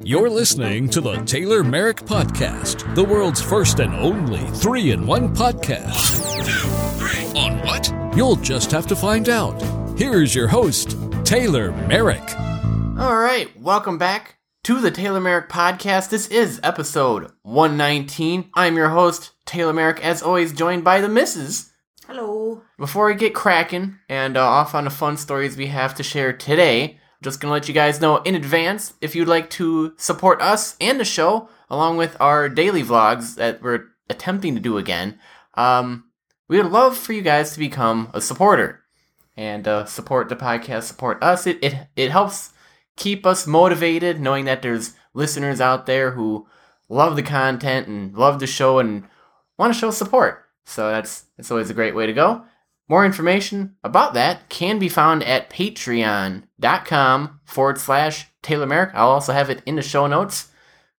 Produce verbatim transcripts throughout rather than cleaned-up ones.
You're listening to the Taylor Merrick Podcast, the world's first and only three in one podcast. One, two, three. On what? You'll just have to find out. Here's your host, Taylor Merrick. All right, welcome back to the Taylor Merrick Podcast. This is episode one nineteen. I'm your host, Taylor Merrick, as always, joined by the missus. Hello. Before we get cracking and uh, off on the fun stories we have to share today, just going to let you guys know in advance, if you'd like to support us and the show, along with our daily vlogs that we're attempting to do again, um, we would love for you guys to become a supporter and uh, support the podcast, support us. It, it it helps keep us motivated, knowing that there's listeners out there who love the content and love the show and want to show support. So that's, that's always a great way to go. More information about that can be found at patreon.com forward slash Taylor Merrick. I'll also have it in the show notes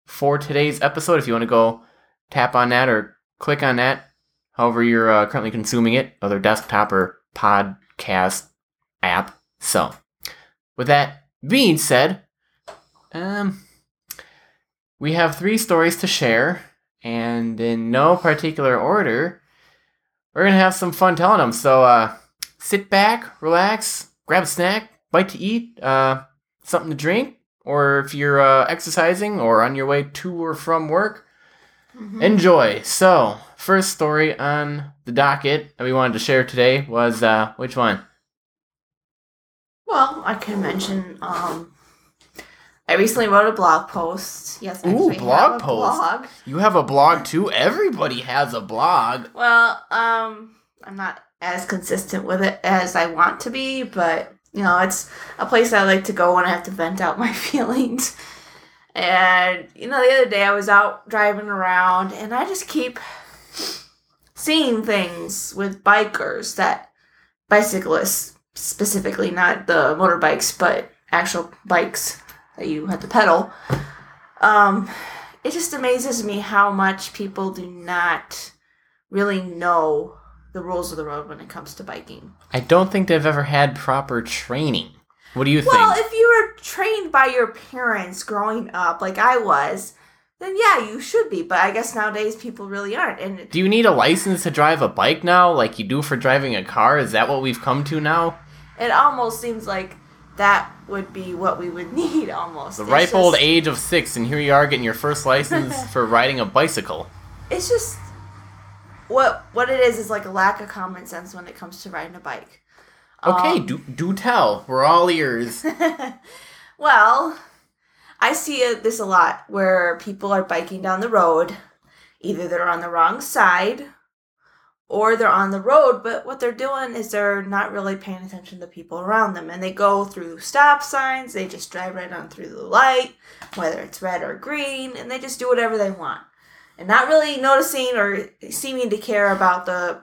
for today's episode if you want to go tap on that or click on that, however you're uh, currently consuming it, other desktop or podcast app. So, with that being said, um, we have three stories to share, and in no particular order. We're going to have some fun telling them, so uh, sit back, relax, grab a snack, bite to eat, uh, something to drink, or if you're uh, exercising or on your way to or from work, mm-hmm. enjoy. So, first story on the docket that we wanted to share today was, uh, which one? Well, I can mention, um, I recently wrote a blog post. Yes, Ooh, blog post. Blog. You have a blog too? Everybody has a blog. Well, um, I'm not as consistent with it as I want to be, but, you know, it's a place I like to go when I have to vent out my feelings. And, you know, the other day I was out driving around, and I just keep seeing things with bikers that, bicyclists specifically, not the motorbikes, but actual bikes that you have to pedal. Um, it just amazes me how much people do not really know the rules of the road when it comes to biking. I don't think they've ever had proper training. What do you well, think? Well, if you were trained by your parents growing up, like I was, then yeah, you should be. But I guess nowadays people really aren't. And do you need a license to drive a bike now, like you do for driving a car? Is that what we've come to now? It almost seems like that would be what we would need, almost. The ripe just, old age of six, and here you are getting your first license for riding a bicycle. It's just, what what it is is like a lack of common sense when it comes to riding a bike. Okay, um, do, do tell. We're all ears. Well, I see a, this a lot, where people are biking down the road. Either they're on the wrong side, or they're on the road, but what they're doing is they're not really paying attention to people around them. And they go through stop signs, they just drive right on through the light, whether it's red or green, and they just do whatever they want. And not really noticing or seeming to care about the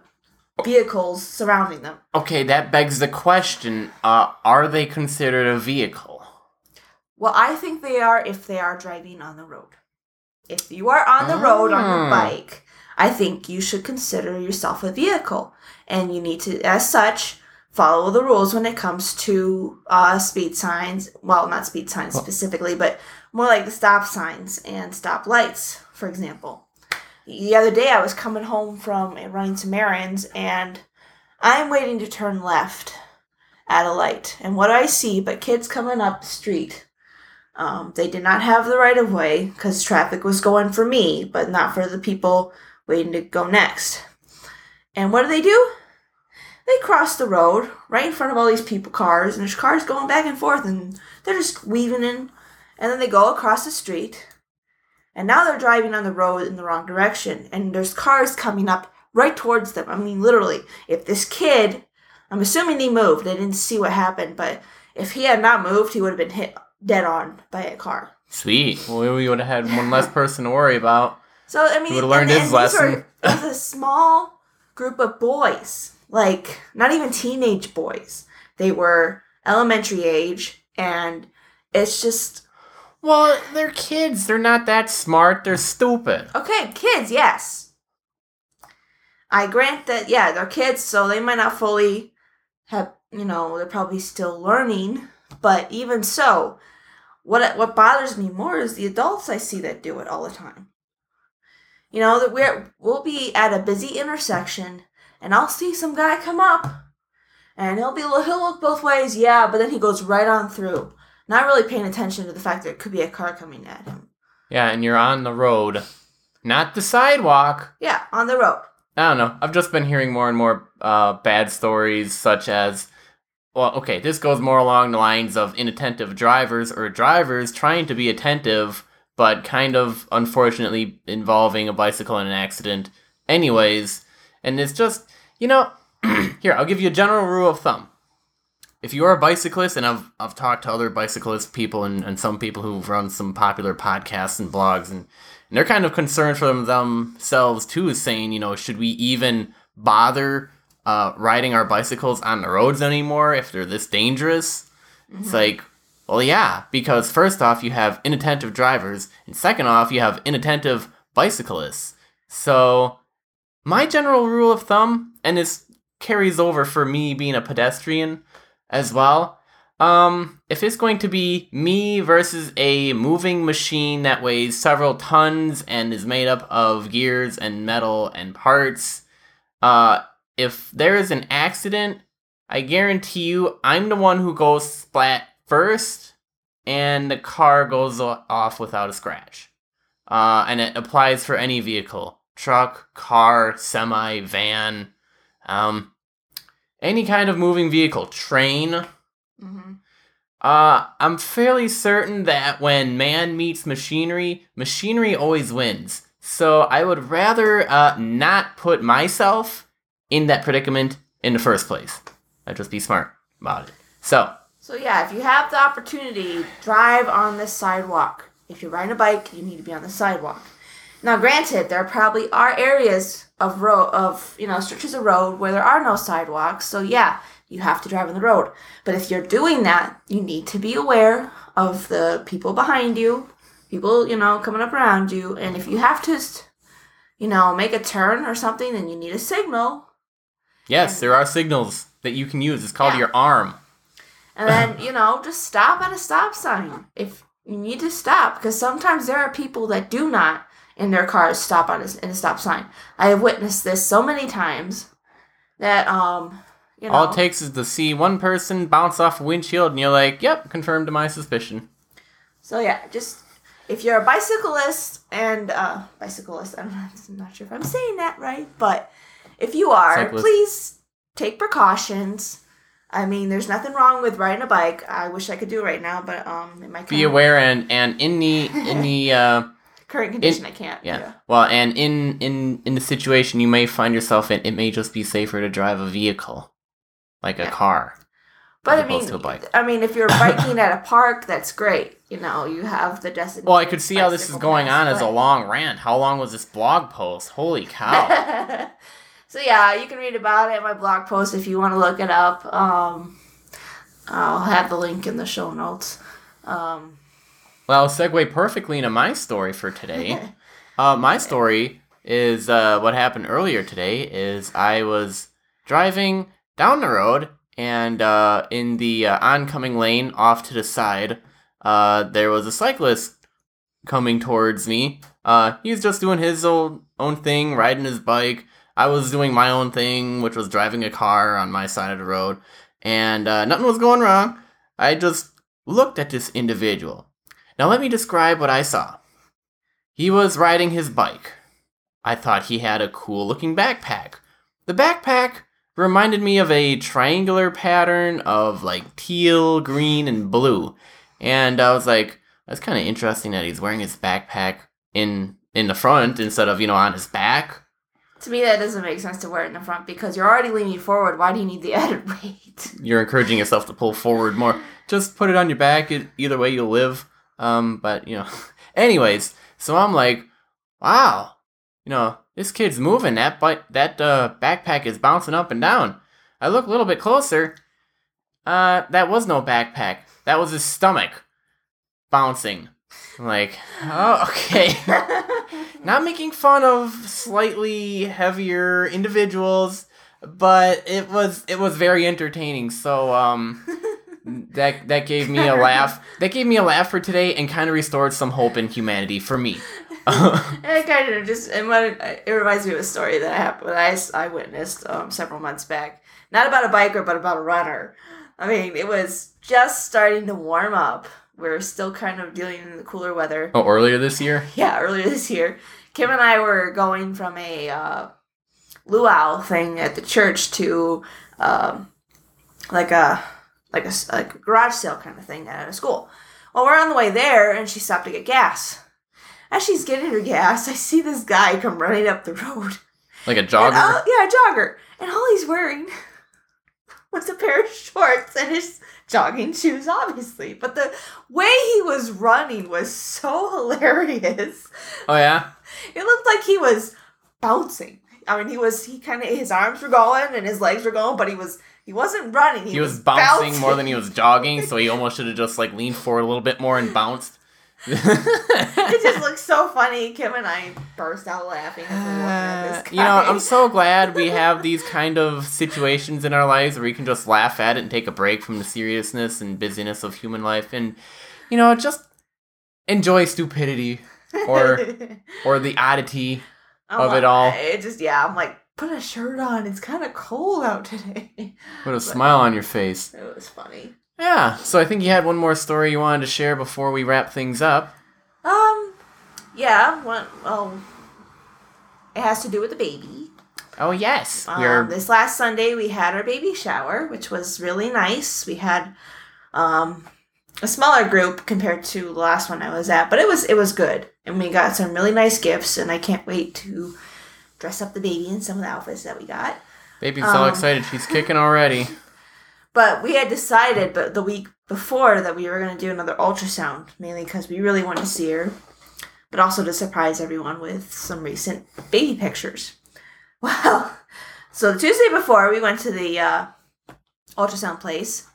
vehicles surrounding them. Okay, that begs the question, uh, are they considered a vehicle? Well, I think they are if they are driving on the road. If you are on the road on your bike, I think you should consider yourself a vehicle, and you need to, as such, follow the rules when it comes to uh, speed signs. Well, not speed signs well. specifically, but more like the stop signs and stop lights, for example. The other day, I was coming home from running some errands, and I'm waiting to turn left at a light. And what do I see but kids coming up the street? Um, they did not have the right-of-way because traffic was going for me, but not for the people waiting to go next. And what do they do? They cross the road right in front of all these people cars, and there's cars going back and forth, and they're just weaving in, and then they go across the street, and now they're driving on the road in the wrong direction, and there's cars coming up right towards them. I mean, literally, if this kid, I'm assuming they moved, they didn't see what happened, but If he had not moved, he would have been hit dead on by a car. Sweet. Well, we would have had one less person to worry about. So, I mean, he would have learned and, his and lesson. Were, it was a small group of boys, like not even teenage boys. They were elementary age, and it's just... Well, they're kids. They're not that smart. They're stupid. Okay, kids, yes. I grant that, yeah, they're kids, so they might not fully have, you know, they're probably still learning. But even so, what what bothers me more is the adults I see that do it all the time. You know, that we're, we'll be at a busy intersection, and I'll see some guy come up, and he'll be he'll look both ways, yeah, but then he goes right on through. Not really paying attention to the fact that it could be a car coming at him. Yeah, and you're on the road. Not the sidewalk. Yeah, on the road. I don't know. I've just been hearing more and more uh, bad stories such as, well, okay, this goes more along the lines of inattentive drivers or drivers trying to be attentive, but kind of unfortunately involving a bicycle in an accident anyways. And it's just, you know, here, I'll give you a general rule of thumb. If you are a bicyclist, and I've I've talked to other bicyclist people and, and some people who've run some popular podcasts and blogs, and, and they're kind of concerned for them, themselves too, saying, you know, should we even bother uh, riding our bicycles on the roads anymore if they're this dangerous? Mm-hmm. It's like, well, yeah, because first off, you have inattentive drivers, and second off, you have inattentive bicyclists. So my general rule of thumb, and this carries over for me being a pedestrian as well, um, if it's going to be me versus a moving machine that weighs several tons and is made up of gears and metal and parts, uh, if there is an accident, I guarantee you I'm the one who goes splat first, and the car goes off without a scratch. Uh, and it applies for any vehicle. Truck, car, semi, van, um... any kind of moving vehicle, train. Mm-hmm. Uh, I'm fairly certain that when man meets machinery, machinery always wins. So I would rather uh, not put myself in that predicament in the first place. I'd just be smart about it. So, so yeah, if you have the opportunity, drive on the sidewalk. If you're riding a bike, you need to be on the sidewalk. Now, granted, there probably are areas of road, of, you know, stretches of road where there are no sidewalks. So, yeah, you have to drive on the road. But if you're doing that, you need to be aware of the people behind you, people, you know, coming up around you. And if you have to, you know, make a turn or something, then you need a signal. Yes, and there are signals that you can use. It's called yeah. your arm. And then, you know, just stop at a stop sign. If you need to stop, because sometimes there are people that do not in their cars stop on a, in a stop sign. I have witnessed this so many times that, um, you know. All it takes is to see one person bounce off a windshield and you're like, yep, confirmed to my suspicion. So, yeah, just, if you're a bicyclist and, uh, bicyclist, I'm not, I'm not sure if I'm saying that right, but if you are, cyclist, please take precautions. I mean, there's nothing wrong with riding a bike. I wish I could do it right now, but, um, it might be aware and, and in the, in the, uh, current condition, in, I can't. Yeah. yeah. Well, and in, in, in the situation you may find yourself in, it may just be safer to drive a vehicle, like yeah. a car, but as I mean, to a bike. I mean, if you're biking at a park, that's great. You know, you have the designated. Well, I could see how this is going on as a long rant. How long was this blog post? Holy cow! So yeah, you can read about it in my blog post if you want to look it up. Um, I'll have the link in the show notes. Um. Well, segue perfectly into my story for today. uh, my story is uh, what happened earlier today is I was driving down the road, and uh, in the uh, oncoming lane off to the side, uh, there was a cyclist coming towards me. Uh, he was just doing his old, own thing, riding his bike. I was doing my own thing, which was driving a car on my side of the road, and uh, nothing was going wrong. I just looked at this individual. Now let me describe what I saw. He was riding his bike. I thought he had a cool-looking backpack. The backpack reminded me of a triangular pattern of like teal, green, and blue. And I was like, that's kind of interesting that he's wearing his backpack in in the front instead of, you know, on his back. To me, that doesn't make sense to wear it in the front because you're already leaning forward. Why do you need the added weight? You're encouraging yourself to pull forward more. Just put it on your back. Either way, you'll live. Um, but, you know. Anyways, so I'm like, wow. You know, this kid's moving. That bi- that uh, backpack is bouncing up and down. I look a little bit closer. Uh, that was no backpack. That was his stomach bouncing. I'm like, oh, okay. Not making fun of slightly heavier individuals, but it was it was very entertaining. So um, that that gave me a laugh. That gave me a laugh for today, and kind of restored some hope in humanity for me. I kind of just it, it reminds me of a story that happened. I I witnessed um, several months back. Not about a biker, but about a runner. I mean, it was just starting to warm up. We're still kind of dealing in the cooler weather. Oh, earlier this year? Yeah, earlier this year. Kim and I were going from a uh, luau thing at the church to um, like a like a like a garage sale kind of thing at a school. Well, we're on the way there, and she stopped to get gas. As she's getting her gas, I see this guy come running up the road. Like a jogger? And, uh, yeah, a jogger. And all he's wearing was a pair of shorts and his jogging shoes, obviously. But the way he was running was so hilarious. Oh, yeah? It looked like he was bouncing. I mean, he was, he kind of, his arms were going and his legs were going, but he was, he wasn't running. He, he was, was bouncing, bouncing more than he was jogging, so he almost should have just, like, leaned forward a little bit more and bounced. It just looks so funny. Kim and I burst out laughing as we looked at this guy. You know, I'm so glad we have these kind of situations in our lives where we can just laugh at it and take a break from the seriousness and busyness of human life, and you know, just enjoy stupidity or or the oddity I'm of like, it all. It just yeah, I'm like, put a shirt on. It's kind of cold out today. Put a but, smile on your face. It was funny. Yeah, so I think you had one more story you wanted to share before we wrap things up. Um, yeah, well, well it has to do with the baby. Oh, yes. Um, We're... This last Sunday, we had our baby shower, which was really nice. We had um, a smaller group compared to the last one I was at, but it was it was good. And we got some really nice gifts, and I can't wait to dress up the baby in some of the outfits that we got. Baby's um, all excited. She's kicking already. But we had decided but the week before that we were going to do another ultrasound, mainly because we really wanted to see her, but also to surprise everyone with some recent baby pictures. Well, so the Tuesday before, we went to the uh, ultrasound place,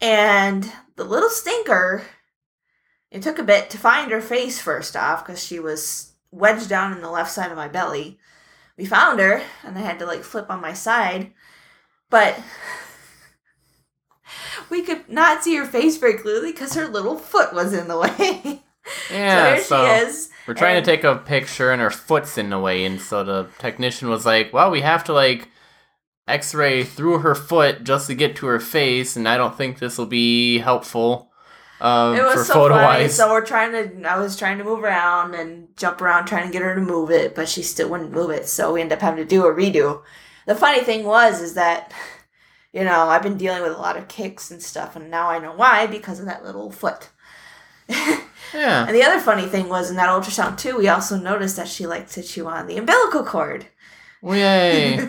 and the little stinker, it took a bit to find her face first off, because she was wedged down in the left side of my belly. We found her, and I had to, like, flip on my side, but... We could not see her face very clearly because her little foot was in the way. Yeah, so, there so she is, we're trying and... to take a picture and her foot's in the way. And so the technician was like, well, we have to like x-ray through her foot just to get to her face. And I don't think this will be helpful uh, it was for so photo-wise. Funny. So we're trying to, I was trying to move around and jump around trying to get her to move it, but she still wouldn't move it. So we ended up having to do a redo. The funny thing was, is that... You know, I've been dealing with a lot of kicks and stuff, and now I know why, because of that little foot. Yeah. And the other funny thing was, in that ultrasound, too, we also noticed that she liked to chew on the umbilical cord. Yay.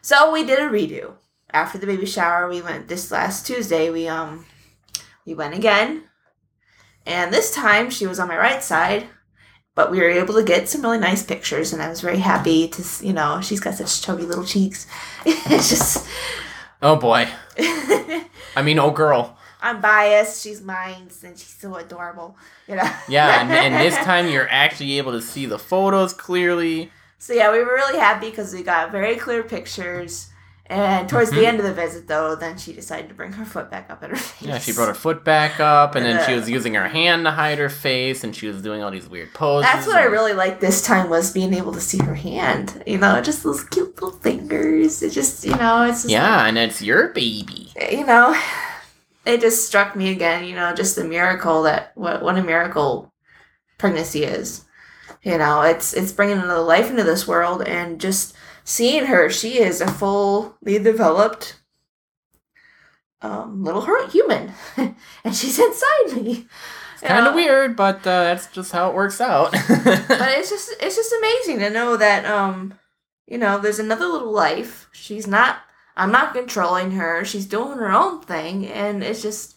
So we did a redo. After the baby shower, we went this last Tuesday. We, um, we went again, and this time she was on my right side, but we were able to get some really nice pictures, and I was very happy to, you know, she's got such chubby little cheeks. It's just... Oh, boy. I mean, oh, girl. I'm biased. She's mine, and she's so adorable. You know? Yeah, and, and this time you're actually able to see the photos clearly. So, yeah, we were really happy because we got very clear pictures. And towards mm-hmm. the end of the visit, though, then she decided to bring her foot back up at her face. Yeah, she brought her foot back up, and then she was using her hand to hide her face, and she was doing all these weird poses. That's what I really liked this time, was being able to see her hand. You know, just those cute little fingers. It just, you know, it's just... Yeah, like, and it's your baby. You know, it just struck me again, you know, just the miracle that... What, what a miracle pregnancy is. You know, it's it's bringing another life into this world, and just... Seeing her, she is a fully developed um, little human, and she's inside me. It's kind of uh, weird, but uh, that's just how it works out. But it's just it's just amazing to know that, um, you know, there's another little life. She's not, I'm not controlling her. She's doing her own thing, and it's just,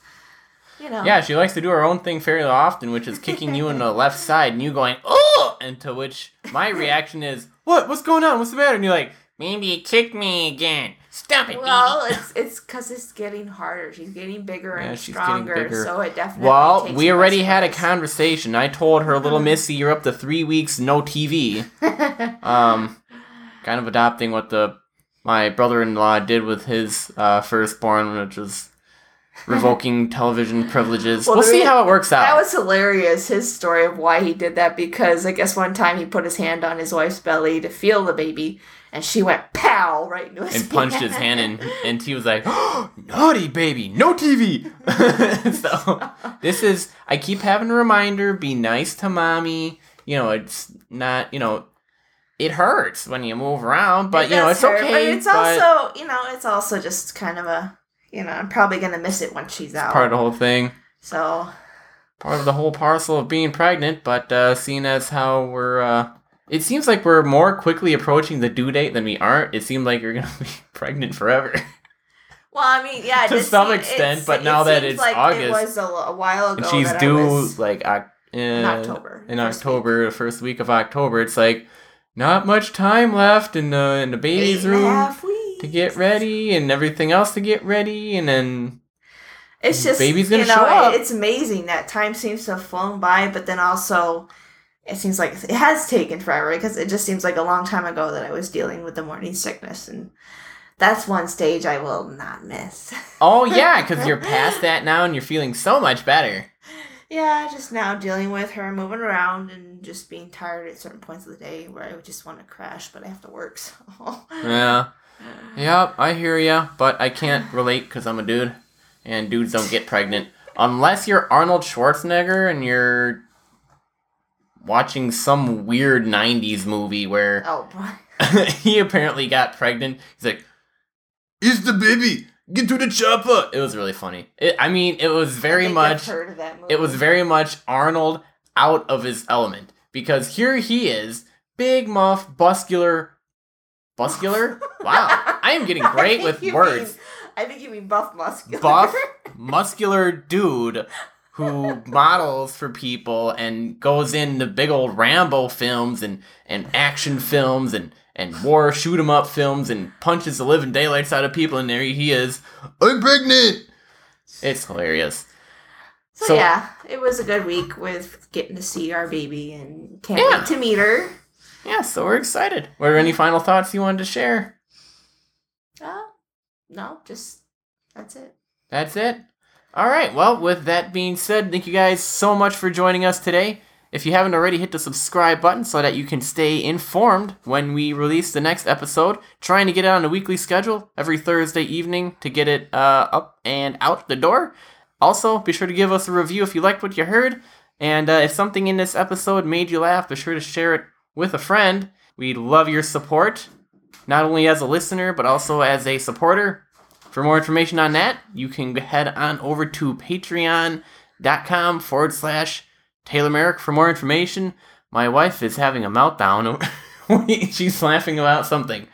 you know. Yeah, she likes to do her own thing fairly often, which is kicking you in the left side, and you going, oh! And to which my reaction is, what? What's going on? What's the matter? And you're like, maybe it kicked me again. Stop it, Well, baby. it's it's because it's getting harder. She's getting bigger and yeah, she's stronger, bigger. So it definitely Well, takes we already had place. a conversation. I told her, little Missy, you're up to three weeks, no T V. um, kind of adopting what the my brother-in-law did with his uh, firstborn, which was revoking television privileges. Well, we'll see re- how it works out. That was hilarious, his story of why he did that, because I guess one time he put his hand on his wife's belly to feel the baby, and she went pow right into his hand. And punched his hand, and, and he was like, oh, naughty baby, no T V. So this is, I keep having a reminder, be nice to mommy. You know, it's not, you know, it hurts when you move around, but, it you know, it's hurt, okay. But it's but also, you know, it's also just kind of a, you know, I'm probably going to miss it when she's out. Part of the whole thing. So. Part of the whole parcel of being pregnant, but uh, seeing as how we're, uh, it seems like we're more quickly approaching the due date than we aren't. It seemed like you're going to be pregnant forever. Well, I mean, yeah. to some seem, extent, but it now that it's like August. It was a, a while ago. And she's that due, I was like, uh, in October. In October, the first week of October. It's like, not much time left in the, in the baby's room. Eight and a half weeks. To get ready and everything else to get ready, and then it's just baby's gonna you know, show up. It's amazing that time seems to have flown by, but then also it seems like it has taken forever because it just seems like a long time ago that I was dealing with the morning sickness, and that's one stage I will not miss. Oh yeah, because you're past that now and you're feeling so much better. Yeah, just now dealing with her moving around and just being tired at certain points of the day where I would just want to crash, but I have to work. So yeah. Yep, I hear ya, but I can't relate because I'm a dude, and dudes don't get pregnant. Unless you're Arnold Schwarzenegger and you're watching some weird nineties movie where oh, boy. He apparently got pregnant. He's like, it's the baby! Get to the chopper! It was really funny. It, I mean, it was very I think much... I've heard of that movie. It was very much Arnold out of his element, because here he is, big muff, buscular... Muscular? Wow. I am getting great with words. Mean, I think you mean buff muscular. Buff, muscular dude who models for people and goes into big old Rambo films and, and action films and, and war shoot-em-up films and punches the living daylights out of people, and there he is. I'm pregnant! It's hilarious. So, so yeah, it was a good week with getting to see our baby, and can't yeah. wait to meet her. Yeah, so we're excited. Were there any final thoughts you wanted to share? Uh, no, just that's it. That's it? All right, well, with that being said, thank you guys so much for joining us today. If you haven't already, hit the subscribe button so that you can stay informed when we release the next episode. Trying to get it on a weekly schedule every Thursday evening to get it uh, up and out the door. Also, be sure to give us a review if you liked what you heard. And uh, if something in this episode made you laugh, be sure to share it with a friend. We love your support, not only as a listener, but also as a supporter. For more information on that, you can head on over to patreon.com forward slash Taylor Merrick for more information. My wife is having a meltdown. She's laughing about something.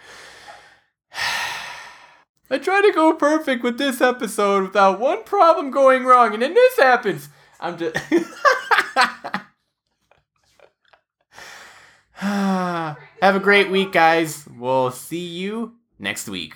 I try to go perfect with this episode without one problem going wrong, and then this happens. I'm just... Have a great week, guys. We'll see you next week.